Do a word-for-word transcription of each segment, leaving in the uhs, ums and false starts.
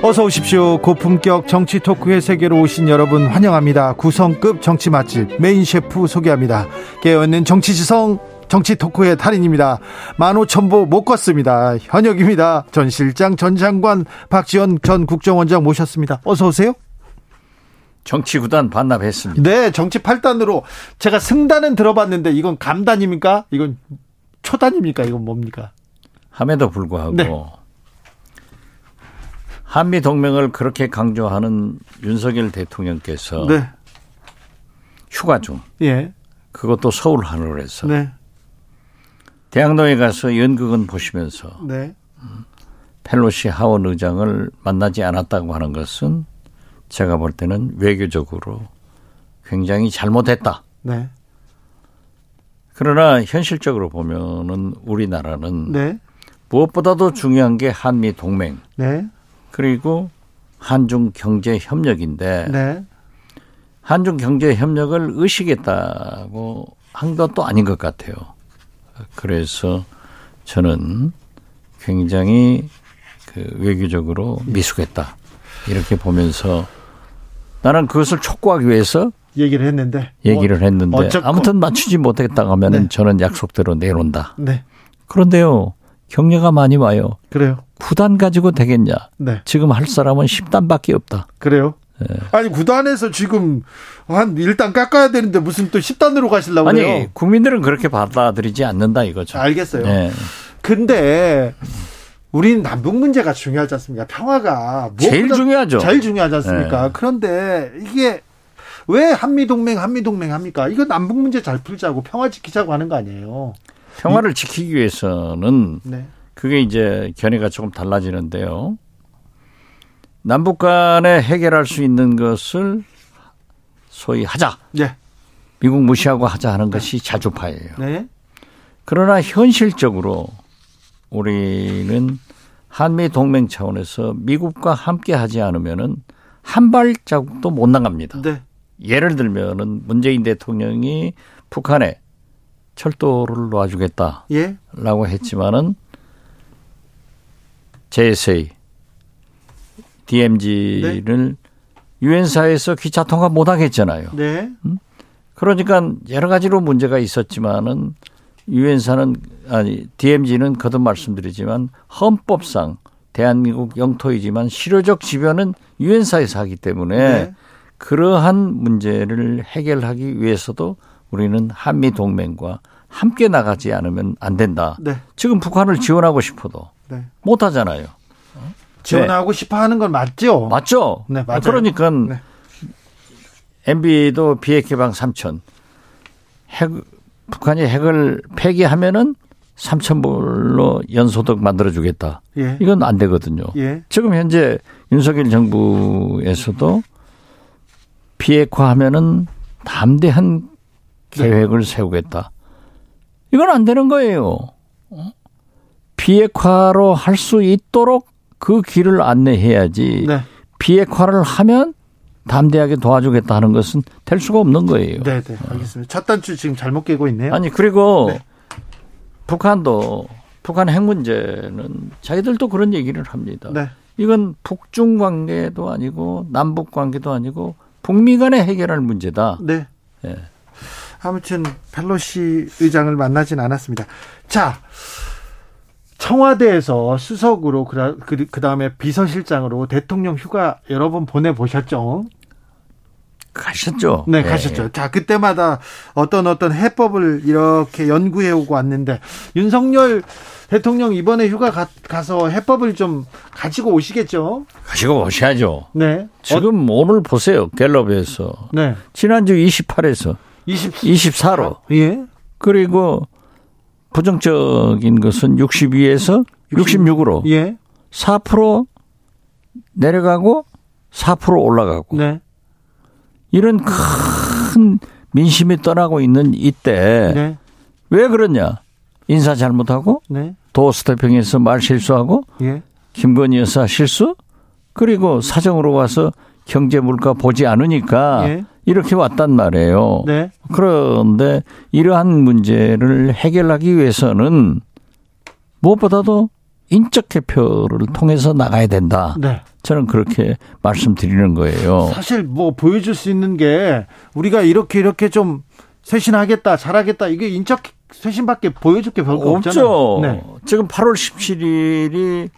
어서 오십시오. 고품격 정치 토크의 세계로 오신 여러분 환영합니다. 구성급 정치 맛집 메인 셰프 소개합니다. 깨어있는 정치지성 정치 토크의 달인입니다. 만오천보 못 걷습니다. 현역입니다. 전 실장, 전 장관, 박지원 전 국정원장 모셨습니다. 어서 오세요. 정치 구단 반납했습니다. 네, 정치 팔 단으로 제가 승단은 들어봤는데 이건 감단입니까? 이건 초단입니까? 이건 뭡니까? 함에도 불구하고. 네. 한미동맹을 그렇게 강조하는 윤석열 대통령께서 네. 휴가 중 예. 그것도 서울 하늘에서 네. 대학로에 가서 연극은 보시면서 네. 펠로시 하원 의장을 만나지 않았다고 하는 것은 제가 볼 때는 외교적으로 굉장히 잘못했다. 네. 그러나 현실적으로 보면은 우리나라는 네. 무엇보다도 중요한 게 한미동맹. 네. 그리고 한중경제협력인데 네. 한중경제협력을 의식했다고 한 것도 아닌 것 같아요. 그래서 저는 굉장히 그 외교적으로 미숙했다. 이렇게 보면서 나는 그것을 촉구하기 위해서 얘기를 했는데 얘기를 했는데 어, 아무튼 맞추지 못했다고 하면 네. 저는 약속대로 내려온다. 네. 그런데요. 격려가 많이 와요. 그래요. 구단 가지고 되겠냐. 네. 지금 할 사람은 십 단밖에 없다. 그래요. 네. 아니 구단에서 지금 한 일 단 깎아야 되는데 무슨 또 십 단으로 가시려고 아니, 그래요. 아니 국민들은 그렇게 받아들이지 않는다 이거죠. 알겠어요. 네. 근데 우리는 남북 문제가 중요하지 않습니까? 평화가. 제일 중요하죠. 제일 중요하지 않습니까? 네. 그런데 이게 왜 한미동맹 한미동맹 합니까? 이거 남북 문제 잘 풀자고 평화 지키자고 하는 거 아니에요. 평화를 지키기 위해서는 네. 그게 이제 견해가 조금 달라지는데요. 남북 간에 해결할 수 있는 것을 소위 하자. 네. 미국 무시하고 하자 하는 것이 자주파예요. 네. 그러나 현실적으로 우리는 한미 동맹 차원에서 미국과 함께 하지 않으면은 한 발자국도 못 나갑니다. 네. 예를 들면은 문재인 대통령이 북한에 철도를 놔주겠다라고 예? 했지만은 제이에스에이, 디엠지를 유엔사에서 네? 기차 통과 못하겠잖아요. 네. 그러니까 여러 가지로 문제가 있었지만은 유엔사는 아니 디엠지는 거듭 말씀드리지만 헌법상 대한민국 영토이지만 실효적 지변은 유엔사에서 하기 때문에 네? 그러한 문제를 해결하기 위해서도 우리는 한미동맹과 함께 나가지 않으면 안 된다. 네. 지금 북한을 지원하고 싶어도 네. 못하잖아요. 지원하고 네. 싶어하는 건 맞죠? 맞죠. 네, 맞아요. 그러니까 네. 엠비도 비핵개방 삼천. 핵, 북한이 핵을 폐기하면은 삼천 불로 연소득 만들어주겠다. 예. 이건 안 되거든요. 예. 지금 현재 윤석열 정부에서도 비핵화하면은 담대한 계획을 세우겠다. 이건 안 되는 거예요. 비핵화로 할 수 있도록 그 길을 안내해야지 네. 비핵화를 하면 담대하게 도와주겠다 하는 것은 될 수가 없는 거예요. 네, 네, 알겠습니다. 첫 단추 지금 잘못 깨고 있네요. 아니 그리고 네. 북한도 북한 핵 문제는 자기들도 그런 얘기를 합니다. 네. 이건 북중 관계도 아니고 남북 관계도 아니고 북미 간에 해결할 문제다. 네. 네. 아무튼 펠로시 의장을 만나진 않았습니다. 자, 청와대에서 수석으로 그다음에 비서실장으로 대통령 휴가 여러 번 보내보셨죠? 가셨죠. 네, 가셨죠. 네. 자, 그때마다 어떤 어떤 해법을 이렇게 연구해오고 왔는데 윤석열 대통령 이번에 휴가 가, 가서 해법을 좀 가지고 오시겠죠? 가지고 오셔야죠. 네. 지금 어, 오늘 보세요. 갤럽에서. 네. 지난주 이십팔에서. 이십사로. 예. 그리고 부정적인 것은 육십이에서 육십육으로. 예. 사 퍼센트 내려가고 사 퍼센트 올라가고. 네. 이런 큰 민심이 떠나고 있는 이때 네. 왜 그러냐? 인사 잘못하고 네. 도어 스태핑에서 말 실수하고 예. 김건희 여사 실수 그리고 사정으로 와서 경제 물가 보지 않으니까 예. 이렇게 왔단 말이에요. 네. 그런데 이러한 문제를 해결하기 위해서는 무엇보다도 인적 개표를 통해서 나가야 된다. 네. 저는 그렇게 말씀드리는 거예요. 사실 뭐 보여줄 수 있는 게 우리가 이렇게 이렇게 좀 쇄신하겠다, 잘하겠다. 이게 인적 쇄신밖에 보여줄 게 별거 없잖아요. 없죠. 네. 지금 팔월 십칠일이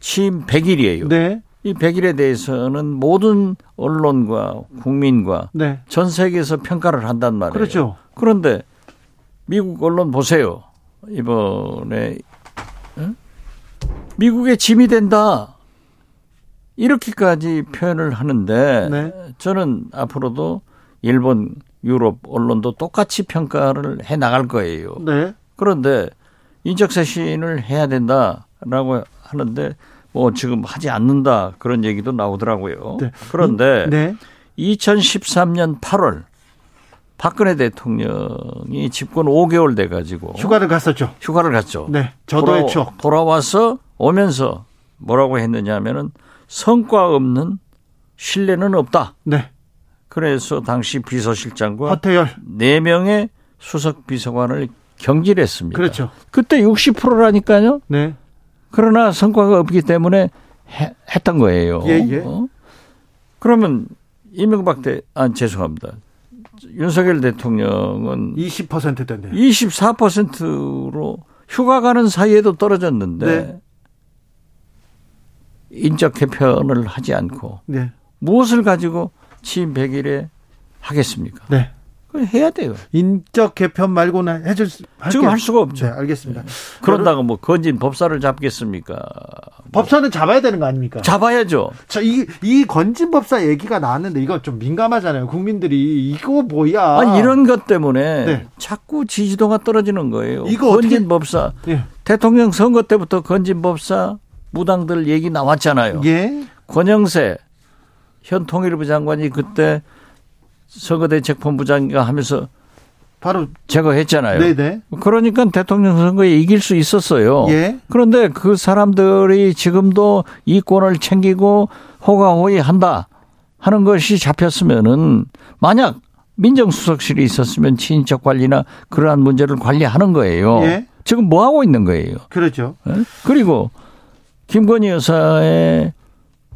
취임 백일이에요. 네. 이 백일에 대해서는 모든 언론과 국민과 네. 전 세계에서 평가를 한단 말이에요. 그렇죠. 그런데 미국 언론 보세요. 이번에 응? 미국의 짐이 된다. 이렇게까지 표현을 하는데 네. 저는 앞으로도 일본, 유럽 언론도 똑같이 평가를 해 나갈 거예요. 네. 그런데 인적 쇄신을 해야 된다라고 하는데 뭐 지금 하지 않는다 그런 얘기도 나오더라고요. 네. 그런데 네. 이천십삼년 팔월 박근혜 대통령이 집권 오개월 돼 가지고 휴가를 갔었죠. 휴가를 갔죠. 네. 저도 돌아, 돌아와서 오면서 뭐라고 했느냐면은 성과 없는 신뢰는 없다. 네. 그래서 당시 비서실장과 허태열 네 명의 수석 비서관을 경질했습니다. 그렇죠. 그때 육십 퍼센트라니까요. 네. 그러나 성과가 없기 때문에 해, 했던 거예요. 예, 예. 어? 그러면 이명박 대, 아, 죄송합니다. 윤석열 대통령은 이십 퍼센트 됐네요. 이십사 퍼센트로 휴가 가는 사이에도 떨어졌는데 네. 인적 개편을 하지 않고 네. 무엇을 가지고 취임 백일에 하겠습니까? 네. 해야 돼요. 인적 개편 말고는 해줄 수, 지금 할 수가 없죠. 네, 알겠습니다. 네. 그런다고 뭐 건진 법사를 잡겠습니까? 법사는 뭐. 잡아야 되는 거 아닙니까? 잡아야죠. 자, 이, 이 건진 법사 얘기가 나왔는데 이거 좀 민감하잖아요. 국민들이 이거 뭐야? 아니, 이런 것 때문에 네. 자꾸 지지도가 떨어지는 거예요. 이거 건진 어떻게... 법사 네. 대통령 선거 때부터 건진 법사 무당들 얘기 나왔잖아요. 예. 권영세 현 통일부 장관이 그때 선거대책본부 장관 하면서 바로 제거했잖아요. 네네. 그러니까 대통령 선거에 이길 수 있었어요. 예. 그런데 그 사람들이 지금도 이권을 챙기고 호가호위 한다 하는 것이 잡혔으면은 만약 민정수석실이 있었으면 친인척 관리나 그러한 문제를 관리하는 거예요. 예. 지금 뭐 하고 있는 거예요? 그렇죠. 예? 그리고 김건희 여사의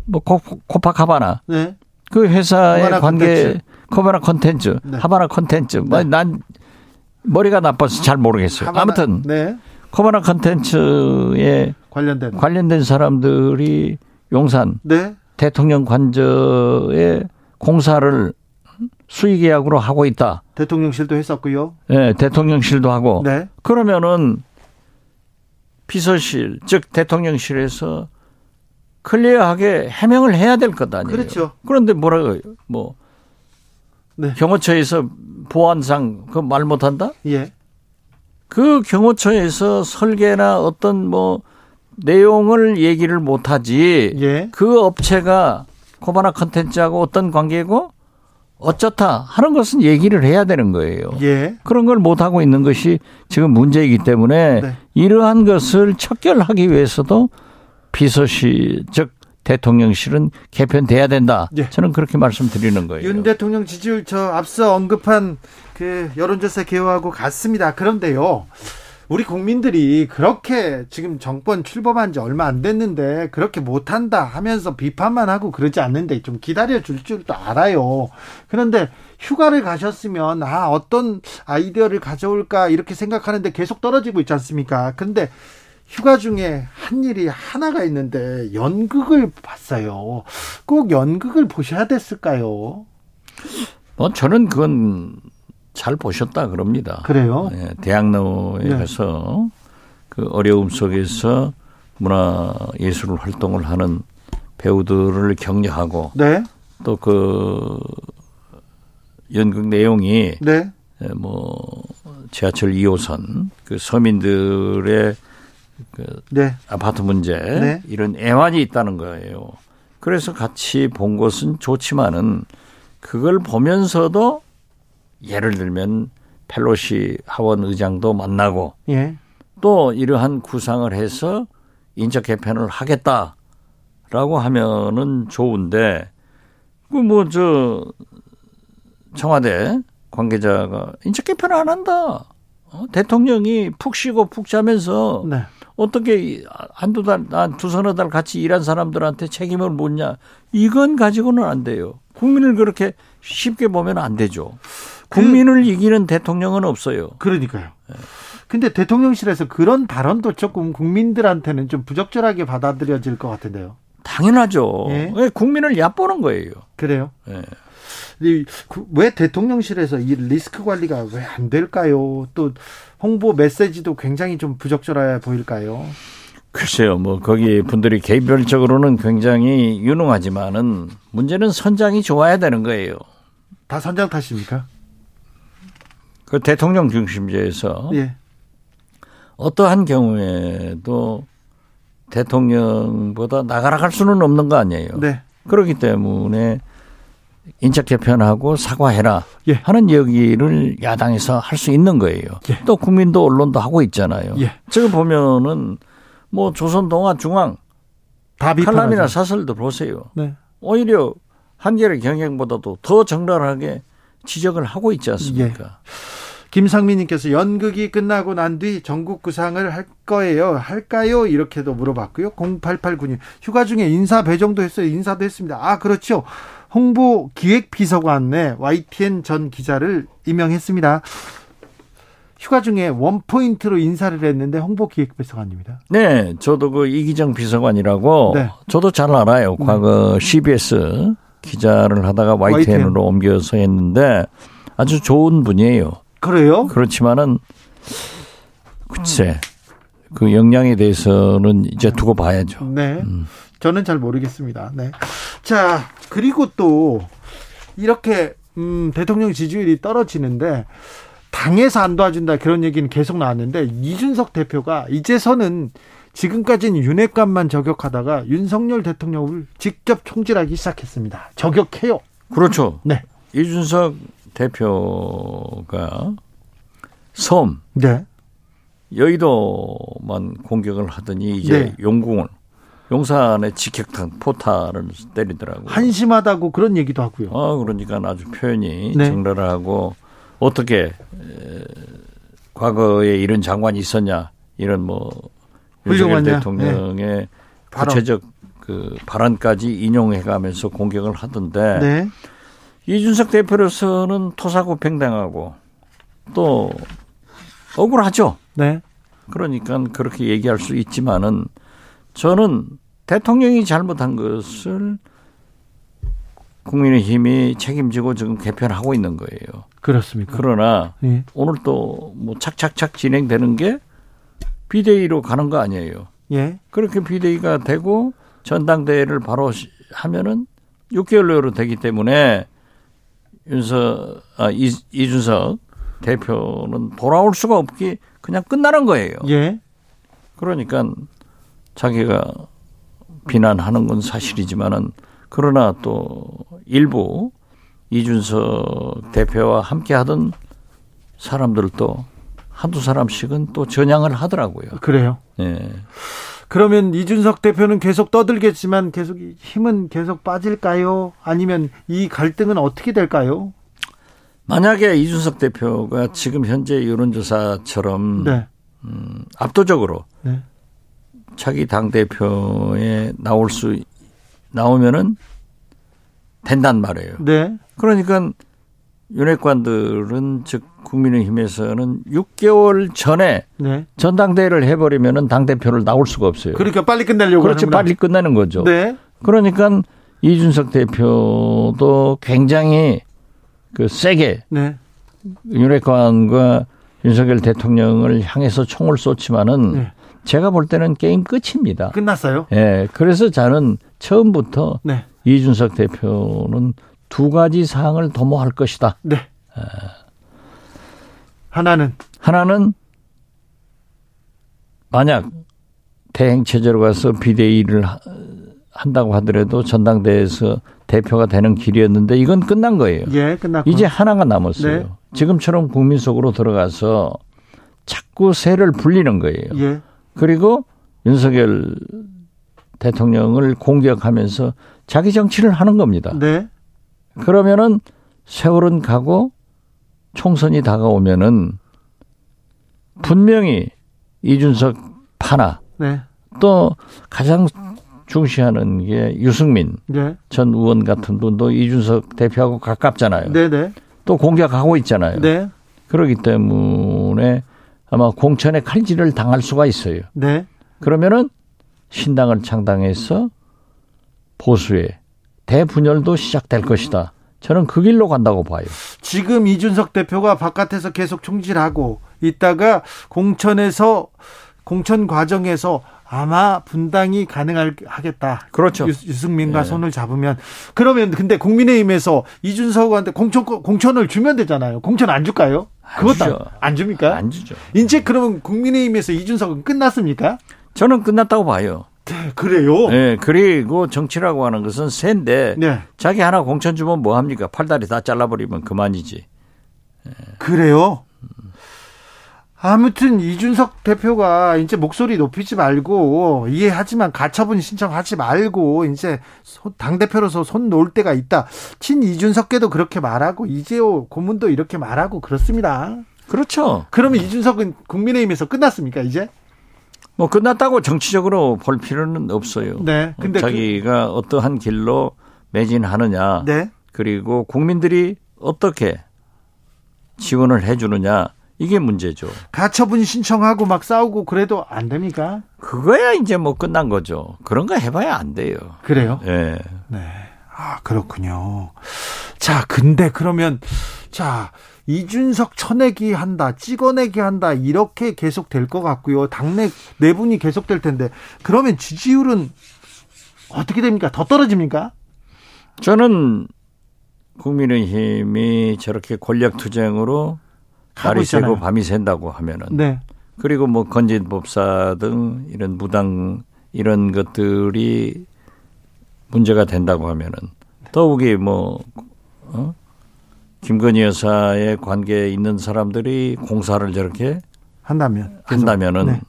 뭐 코파카바나 네. 그 회사의 관계 콘텐츠. 코바나 콘텐츠, 네. 하바나 콘텐츠. 네. 난 머리가 나빠서 잘 모르겠어요. 하바나, 아무튼 네. 코바나 콘텐츠에 관련된 관련된 사람들이 용산 네. 대통령 관저에 공사를 수의계약으로 하고 있다. 대통령실도 했었고요. 네, 대통령실도 하고. 네. 그러면은 비서실, 즉 대통령실에서 클리어하게 해명을 해야 될 것 아니에요. 그렇죠. 그런데 뭐라고요? 뭐 네. 경호처에서 보안상 그 말 못한다? 예. 그 경호처에서 설계나 어떤 뭐 내용을 얘기를 못하지. 예. 그 업체가 코바나 컨텐츠하고 어떤 관계고 어쩌다 하는 것은 얘기를 해야 되는 거예요. 예. 그런 걸 못하고 있는 것이 지금 문제이기 때문에 네. 이러한 것을 척결하기 위해서도 비서실 즉 대통령실은 개편돼야 된다. 예. 저는 그렇게 말씀드리는 거예요. 윤 대통령 지지율 저 앞서 언급한 그 여론조사 개요하고 같습니다. 그런데요. 우리 국민들이 그렇게 지금 정권 출범한 지 얼마 안 됐는데 그렇게 못한다 하면서 비판만 하고 그러지 않는데 좀 기다려줄 줄도 알아요. 그런데 휴가를 가셨으면 아 어떤 아이디어를 가져올까 이렇게 생각하는데 계속 떨어지고 있지 않습니까? 그런데 휴가 중에 한 일이 하나가 있는데 연극을 봤어요. 꼭 연극을 보셔야 됐을까요? 뭐 저는 그건 잘 보셨다 그럽니다. 그래요? 네, 대학로에 네. 가서 그 어려움 속에서 문화예술 활동을 하는 배우들을 격려하고 네. 또 그 연극 내용이 네. 뭐 지하철 이 호선 그 서민들의 그 네. 아파트 문제 네. 이런 애환이 있다는 거예요. 그래서 같이 본 것은 좋지만은 그걸 보면서도 예를 들면 펠로시 하원 의장도 만나고 예. 또 이러한 구상을 해서 인적 개편을 하겠다라고 하면은 좋은데 그 뭐 저 청와대 관계자가 인적 개편을 안 한다. 어? 대통령이 푹 쉬고 푹 자면서 네. 어떻게 한두 달, 한 두 서너 달 같이 일한 사람들한테 책임을 묻냐. 이건 가지고는 안 돼요. 국민을 그렇게 쉽게 보면 안 되죠. 국민을 그, 이기는 대통령은 없어요. 그러니까요. 네. 근데 대통령실에서 그런 발언도 조금 국민들한테는 좀 부적절하게 받아들여질 것 같은데요. 당연하죠. 예? 국민을 얕보는 거예요. 그래요? 예. 왜 대통령실에서 이 리스크 관리가 왜 안 될까요? 또 홍보 메시지도 굉장히 좀 부적절해 보일까요? 글쎄요. 뭐 거기 분들이 개별적으로는 굉장히 유능하지만은 문제는 선장이 좋아야 되는 거예요. 다 선장 탓입니까? 그 대통령 중심제에서 예. 어떠한 경우에도 대통령보다 나가라갈 수는 없는 거 아니에요. 네. 그렇기 때문에 인적 개편하고 사과해라 예. 하는 얘기를 야당에서 할 수 있는 거예요. 예. 또 국민도 언론도 하고 있잖아요. 예. 지금 보면은 뭐 조선 동아 중앙 다 칼럼이나 사설도 보세요. 네. 오히려 한겨레 경향보다도 더 적나라하게 지적을 하고 있지 않습니까? 예. 김상민님께서 연극이 끝나고 난 뒤 전국 구상을 할 거예요. 할까요? 이렇게도 물어봤고요. 공팔팔구 님 휴가 중에 인사 배정도 했어요. 인사도 했습니다. 아 그렇죠. 홍보기획비서관에 와이티엔 전 기자를 임명했습니다. 휴가 중에 원포인트로 인사를 했는데 홍보기획비서관입니다. 네. 저도 그 이기정 비서관이라고 네. 저도 잘 알아요. 과거 씨비에스 기자를 하다가 와이티엔으로 와이티엔. 옮겨서 했는데 아주 좋은 분이에요. 그래요? 그렇지만은 글쎄 그 역량에 대해서는 이제 두고 봐야죠. 네. 음. 저는 잘 모르겠습니다. 네. 자, 그리고 또 이렇게 음, 대통령 지지율이 떨어지는데 당에서 안 도와준다 그런 얘기는 계속 나왔는데 이준석 대표가 이제서는 지금까지는 윤핵관만 저격하다가 윤석열 대통령을 직접 총질하기 시작했습니다. 저격해요. 그렇죠. 네. 이준석 대표가 섬 네. 여의도만 공격을 하더니 이제 네. 용궁을 용산에 직격탄 포탄을 때리더라고요. 한심하다고 그런 얘기도 하고요. 아, 그러니까 아주 표현이 네. 적나라하고 어떻게 에, 과거에 이런 장관이 있었냐 이런 뭐 윤석열 대통령의 네. 구체적 그 발언까지 인용해가면서 공격을 하던데 네. 이준석 대표로서는 토사구팽당하고 또 억울하죠. 네. 그러니까 그렇게 얘기할 수 있지만은. 저는 대통령이 잘못한 것을 국민의힘이 책임지고 지금 개편하고 있는 거예요. 그렇습니까? 그러나 예. 오늘 또 뭐 착착착 진행되는 게 비대위로 가는 거 아니에요. 예. 그렇게 비대위가 되고 전당대회를 바로 하면은 육 개월로 되기 때문에 윤석 아, 이, 이준석 대표는 돌아올 수가 없기 그냥 끝나는 거예요. 예. 그러니까. 자기가 비난하는 건 사실이지만은 그러나 또 일부 이준석 대표와 함께하던 사람들도 한두 사람씩은 또 전향을 하더라고요. 그래요? 네. 그러면 이준석 대표는 계속 떠들겠지만 계속 힘은 계속 빠질까요? 아니면 이 갈등은 어떻게 될까요? 만약에 이준석 대표가 지금 현재 여론조사처럼 네. 음, 압도적으로. 네. 자기 당대표에 나올 수, 나오면은 된단 말이에요. 네. 그러니까 윤핵관들은 즉 국민의힘에서는 육 개월 전에 네. 전당대회를 해버리면은 당대표를 나올 수가 없어요. 그러니까 빨리 끝내려고. 그렇지, 하는구나. 빨리 끝내는 거죠. 네. 그러니까 이준석 대표도 굉장히 그 세게 네. 윤핵관과 윤석열 대통령을 향해서 총을 쏘지만은 네. 제가 볼 때는 게임 끝입니다. 끝났어요? 예. 그래서 저는 처음부터 네. 이준석 대표는 두 가지 사항을 도모할 것이다. 네. 예. 하나는? 하나는 만약 대행체제로 가서 비대위를 한다고 하더라도 전당대회에서 대표가 되는 길이었는데 이건 끝난 거예요. 예, 끝났고. 이제 하나가 남았어요. 네. 지금처럼 국민 속으로 들어가서 자꾸 세를 불리는 거예요. 예. 그리고 윤석열 대통령을 공격하면서 자기 정치를 하는 겁니다. 네. 그러면은 세월은 가고 총선이 다가오면은 분명히 이준석 파나 네. 또 가장 중시하는 게 유승민 네. 전 의원 같은 분도 이준석 대표하고 가깝잖아요. 네, 네. 또 공격하고 있잖아요. 네. 그렇기 때문에 아마 공천의 칼질을 당할 수가 있어요. 네. 그러면은 신당을 창당해서 보수의 대분열도 시작될 것이다. 저는 그 길로 간다고 봐요. 지금 이준석 대표가 바깥에서 계속 총질하고 있다가 공천에서 공천 과정에서 아마 분당이 가능하겠다. 그렇죠. 유승민과 예. 손을 잡으면. 그러면 근데 국민의힘에서 이준석한테 공천, 공천을 주면 되잖아요. 공천 안 줄까요? 그것도 안 줍니까? 안 주죠. 이제 그러면 국민의힘에서 이준석은 끝났습니까? 저는 끝났다고 봐요. 네, 그래요? 네, 그리고 정치라고 하는 것은 센데 네. 자기 하나 공천 주면 뭐합니까? 팔다리 다 잘라버리면 그만이지. 네. 그래요? 아무튼 이준석 대표가 이제 목소리 높이지 말고 이해하지만 가처분 신청하지 말고 이제 당대표로서 손 놓을 때가 있다. 친 이준석께도 그렇게 말하고 이재호 고문도 이렇게 말하고 그렇습니다. 그렇죠. 그러면 이준석은 국민의힘에서 끝났습니까 이제? 뭐 끝났다고 정치적으로 볼 필요는 없어요. 네. 근데 자기가 그... 어떠한 길로 매진하느냐. 네. 그리고 국민들이 어떻게 지원을 해 주느냐. 이게 문제죠. 가처분 신청하고 막 싸우고 그래도 안 됩니까? 그거야 이제 뭐 끝난 거죠. 그런 거 해봐야 안 돼요. 그래요? 네. 네. 아, 그렇군요. 자, 근데 그러면, 자, 이준석 쳐내기 한다, 찍어내기 한다, 이렇게 계속 될 것 같고요. 당내 내분이 계속 될 텐데, 그러면 지지율은 어떻게 됩니까? 더 떨어집니까? 저는 국민의힘이 저렇게 권력투쟁으로 날이 새고 밤이 샌다고 하면은 네. 그리고 뭐 건진법사 등 이런 무당 이런 것들이 문제가 된다고 하면은 더욱이 뭐 어? 김건희 여사의 관계에 있는 사람들이 공사를 저렇게 한다면 한다면은 네.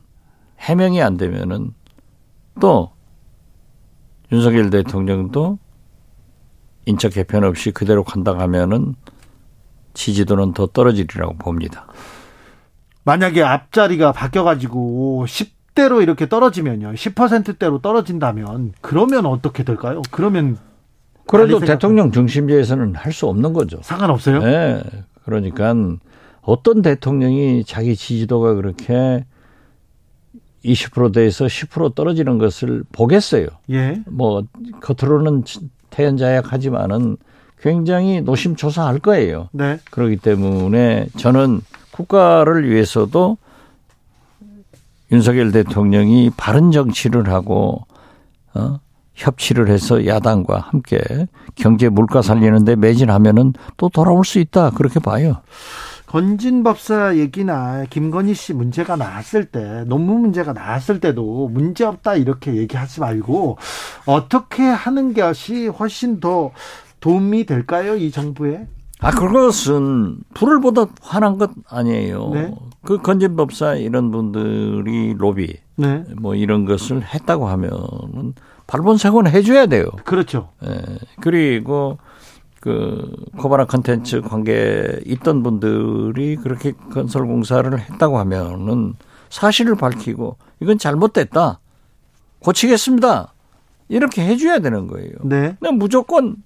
해명이 안 되면은 또 윤석열 대통령도 인적 개편 없이 그대로 간다 하면은. 지지도는 더 떨어지리라고 봅니다. 만약에 앞자리가 바뀌어가지고 십 대로 이렇게 떨어지면요. 십 퍼센트대로 떨어진다면 그러면 어떻게 될까요? 그러면 그래도 대통령 중심제에서는 할 수 없는 거죠. 상관없어요? 네. 그러니까 어떤 대통령이 자기 지지도가 그렇게 이십 퍼센트대에서 십 퍼센트 떨어지는 것을 보겠어요. 예. 뭐 겉으로는 태연자약하지만은 굉장히 노심초사할 거예요. 네. 그렇기 때문에 저는 국가를 위해서도 윤석열 대통령이 바른 정치를 하고 어? 협치를 해서 야당과 함께 경제 물가 살리는 데 매진하면은 또 돌아올 수 있다. 그렇게 봐요. 건진법사 얘기나 김건희 씨 문제가 나왔을 때 논문 문제가 나왔을 때도 문제없다 이렇게 얘기하지 말고 어떻게 하는 것이 훨씬 더 도움이 될까요? 이 정부에? 아, 그것은 불을 보다 화난 것 아니에요. 네. 그 건진법사 이런 분들이 로비 네. 뭐 이런 것을 했다고 하면 발본색원 해줘야 돼요. 그렇죠. 예. 그리고 그 코바나 컨텐츠 관계에 있던 분들이 그렇게 건설공사를 했다고 하면은 사실을 밝히고 이건 잘못됐다. 고치겠습니다. 이렇게 해줘야 되는 거예요. 네. 근데 무조건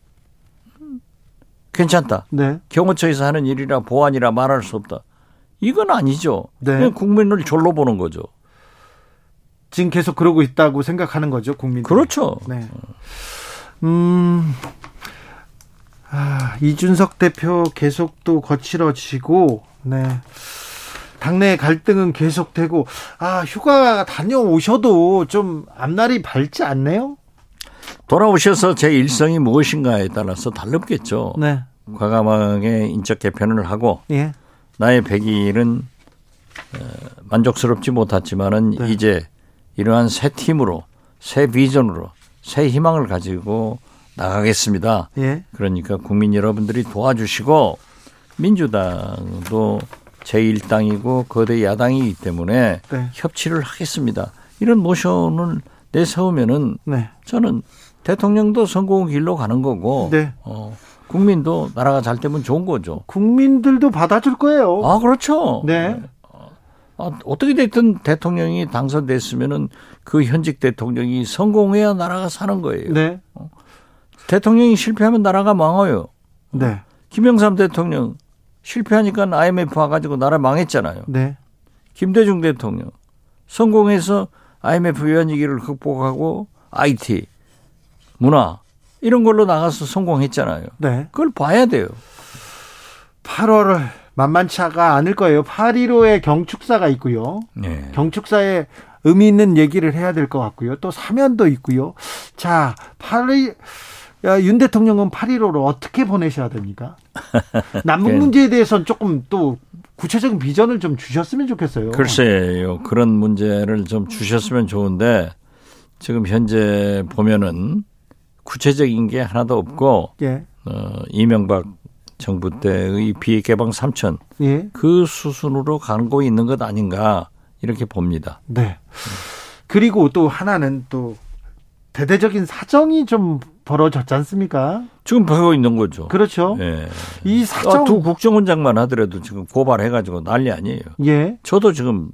괜찮다. 네. 경호처에서 하는 일이라 보안이라 말할 수 없다. 이건 아니죠. 네. 그냥 국민을 졸로 보는 거죠. 지금 계속 그러고 있다고 생각하는 거죠, 국민들. 그렇죠. 네. 음, 아, 이준석 대표 계속 또 거칠어지고, 네. 당내 갈등은 계속되고, 아, 휴가 다녀오셔도 좀 앞날이 밝지 않네요? 돌아오셔서 제 일성이 무엇인가에 따라서 달랐겠죠. 네. 과감하게 인적 개편을 하고 예. 나의 백일은 만족스럽지 못했지만은 네. 이제 이러한 새 팀으로 새 비전으로 새 희망을 가지고 나가겠습니다. 예. 그러니까 국민 여러분들이 도와주시고 민주당도 제일 당이고 거대 야당이기 때문에 네. 협치를 하겠습니다. 이런 모션을 내세우면은 네. 저는 대통령도 성공 길로 가는 거고 네. 어, 국민도 나라가 잘 되면 좋은 거죠. 국민들도 받아줄 거예요. 아 그렇죠. 네. 아, 어떻게 됐든 대통령이 당선됐으면은 그 현직 대통령이 성공해야 나라가 사는 거예요. 네. 어, 대통령이 실패하면 나라가 망해요. 네. 김영삼 대통령 실패하니까 아이엠에프 와가지고 나라 망했잖아요. 네. 김대중 대통령 성공해서 아이엠에프 외환위기를 극복하고 아이티, 문화 이런 걸로 나가서 성공했잖아요. 네. 그걸 봐야 돼요. 팔월을 만만치가 않을 거예요. 팔점십오의 경축사가 있고요. 네. 경축사에 의미 있는 얘기를 해야 될 것 같고요. 또 사면도 있고요. 자, 팔월... 야, 윤 대통령은 팔점십오를 어떻게 보내셔야 됩니까? 남북 문제에 대해서는 조금 또 구체적인 비전을 좀 주셨으면 좋겠어요. 글쎄요. 그런 문제를 좀 주셨으면 좋은데 지금 현재 보면은 구체적인 게 하나도 없고 예. 어, 이명박 정부 때의 비개방 삼천 예. 그 수순으로 가고 있는 것 아닌가 이렇게 봅니다. 네. 그리고 또 하나는 또 대대적인 사정이 좀 벌어졌지 않습니까? 지금 벌고 있는 거죠. 그렇죠. 예. 이 사정 아, 두 국정원장만 하더라도 지금 고발해가지고 난리 아니에요. 예. 저도 지금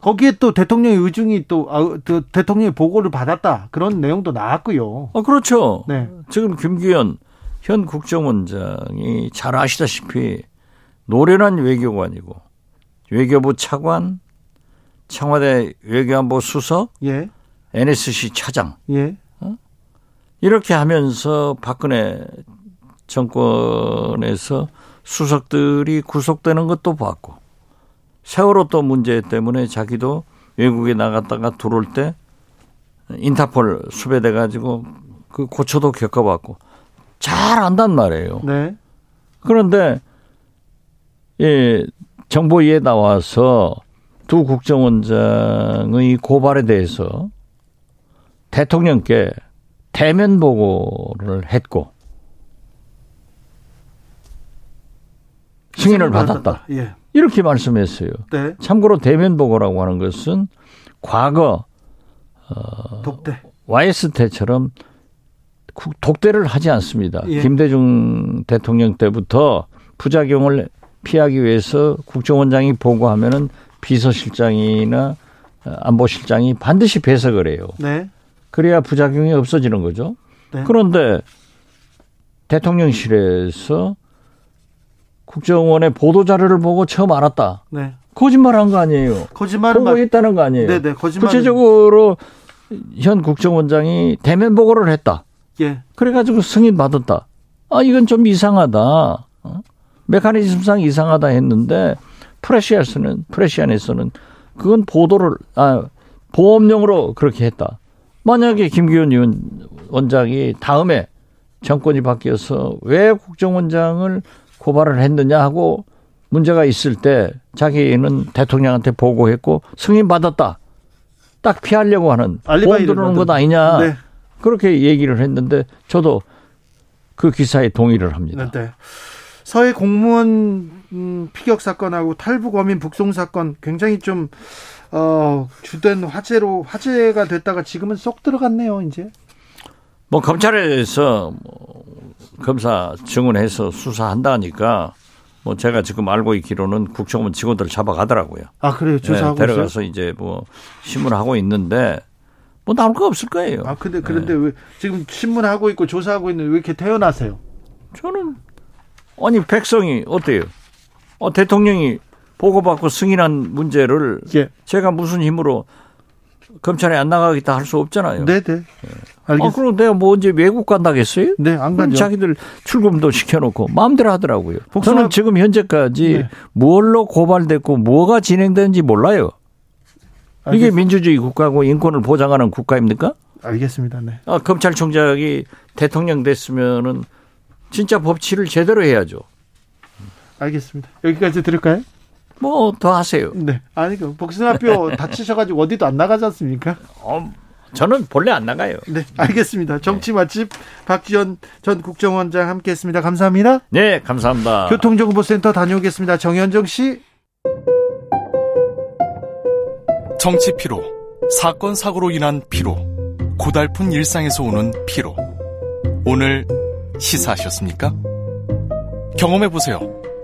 거기에 또 대통령의 의중이 또 아, 대통령의 보고를 받았다 그런 내용도 나왔고요. 아 그렇죠. 네. 지금 김기현 현 국정원장이 잘 아시다시피 노련한 외교관이고 외교부 차관, 청와대 외교안보 수석, 예. 엔에스씨 차장. 예. 이렇게 하면서 박근혜 정권에서 수석들이 구속되는 것도 봤고 세월호 또 문제 때문에 자기도 외국에 나갔다가 들어올 때 인터폴 수배돼 가지고 그 고초도 겪어봤고 잘 안단 말이에요. 네. 그런데 예, 정보위에 나와서 두 국정원장의 고발에 대해서 대통령께 대면 보고를 했고 승인을 받았다. 예. 이렇게 말씀했어요. 네. 참고로 대면 보고라고 하는 것은 과거 어, 독대. 와이에스 때처럼 독대를 하지 않습니다. 예. 김대중 대통령 때부터 부작용을 피하기 위해서 국정원장이 보고하면은 비서실장이나 안보실장이 반드시 배석을 해요. 네. 그래야 부작용이 없어지는 거죠. 네. 그런데 대통령실에서 국정원의 보도자료를 보고 처음 알았다. 네. 거짓말한 거 아니에요. 거짓말을 보고했다는 거 아니에요. 네네. 거짓말. 구체적으로 현 국정원장이 대면 보고를 했다. 예. 그래가지고 승인 받았다. 아 이건 좀 이상하다. 어? 메커니즘상 이상하다 했는데 프레시안에서는 프레시안에서는 그건 보도를 아 보험용으로 그렇게 했다. 만약에 김기현 원장이 다음에 정권이 바뀌어서 왜 국정원장을 고발을 했느냐 하고 문제가 있을 때 자기는 대통령한테 보고했고 승인받았다. 딱 피하려고 하는 보험 들어오는 것 아니냐. 네. 그렇게 얘기를 했는데 저도 그 기사에 동의를 합니다. 네. 서해 공무원 피격 사건하고 탈북 어민 북송 사건 굉장히 좀 어, 주된 화제로 화제가 됐다가 지금은 쏙 들어갔네요, 이제. 뭐 검찰에서 뭐, 검사 증언해서 수사한다니까 뭐 제가 지금 알고 있기로는 국정원 직원들 잡아가더라고요. 아 그래요, 조사하고 네, 데려가서 있어요? 이제 뭐 신문하고 있는데 뭐 나올 거 없을 거예요. 아 근데 그런데 네. 왜 지금 신문하고 있고 조사하고 있는데 왜 이렇게 태어나세요? 저는 아니 백성이 어때요? 어 대통령이 보고받고 승인한 문제를 예. 제가 무슨 힘으로 검찰에 안 나가겠다 할 수 없잖아요. 네네. 예. 알겠습니다. 아, 그럼 내가 뭐 언제 외국 간다겠어요? 네, 안 가죠. 자기들 출금도 시켜놓고 마음대로 하더라고요. 복수나... 저는 지금 현재까지 네. 뭘로 고발됐고 뭐가 진행되는지 몰라요. 알겠습니다. 이게 민주주의 국가고 인권을 보장하는 국가입니까? 알겠습니다. 네. 아, 검찰총장이 대통령 됐으면은 진짜 법치를 제대로 해야죠. 알겠습니다. 여기까지 들을까요? 뭐 더 하세요. 네, 아니 그 복숭아뼈 다치셔가지고 어디도 안 나가지 않습니까? 어, 저는 본래 안 나가요. 네, 알겠습니다. 정치 맛집 박지원 전 국정원장 함께했습니다. 감사합니다. 네, 감사합니다. 교통정보센터 다녀오겠습니다. 정현정 씨. 정치 피로, 사건 사고로 인한 피로, 고달픈 일상에서 오는 피로. 오늘 시사하셨습니까? 경험해보세요.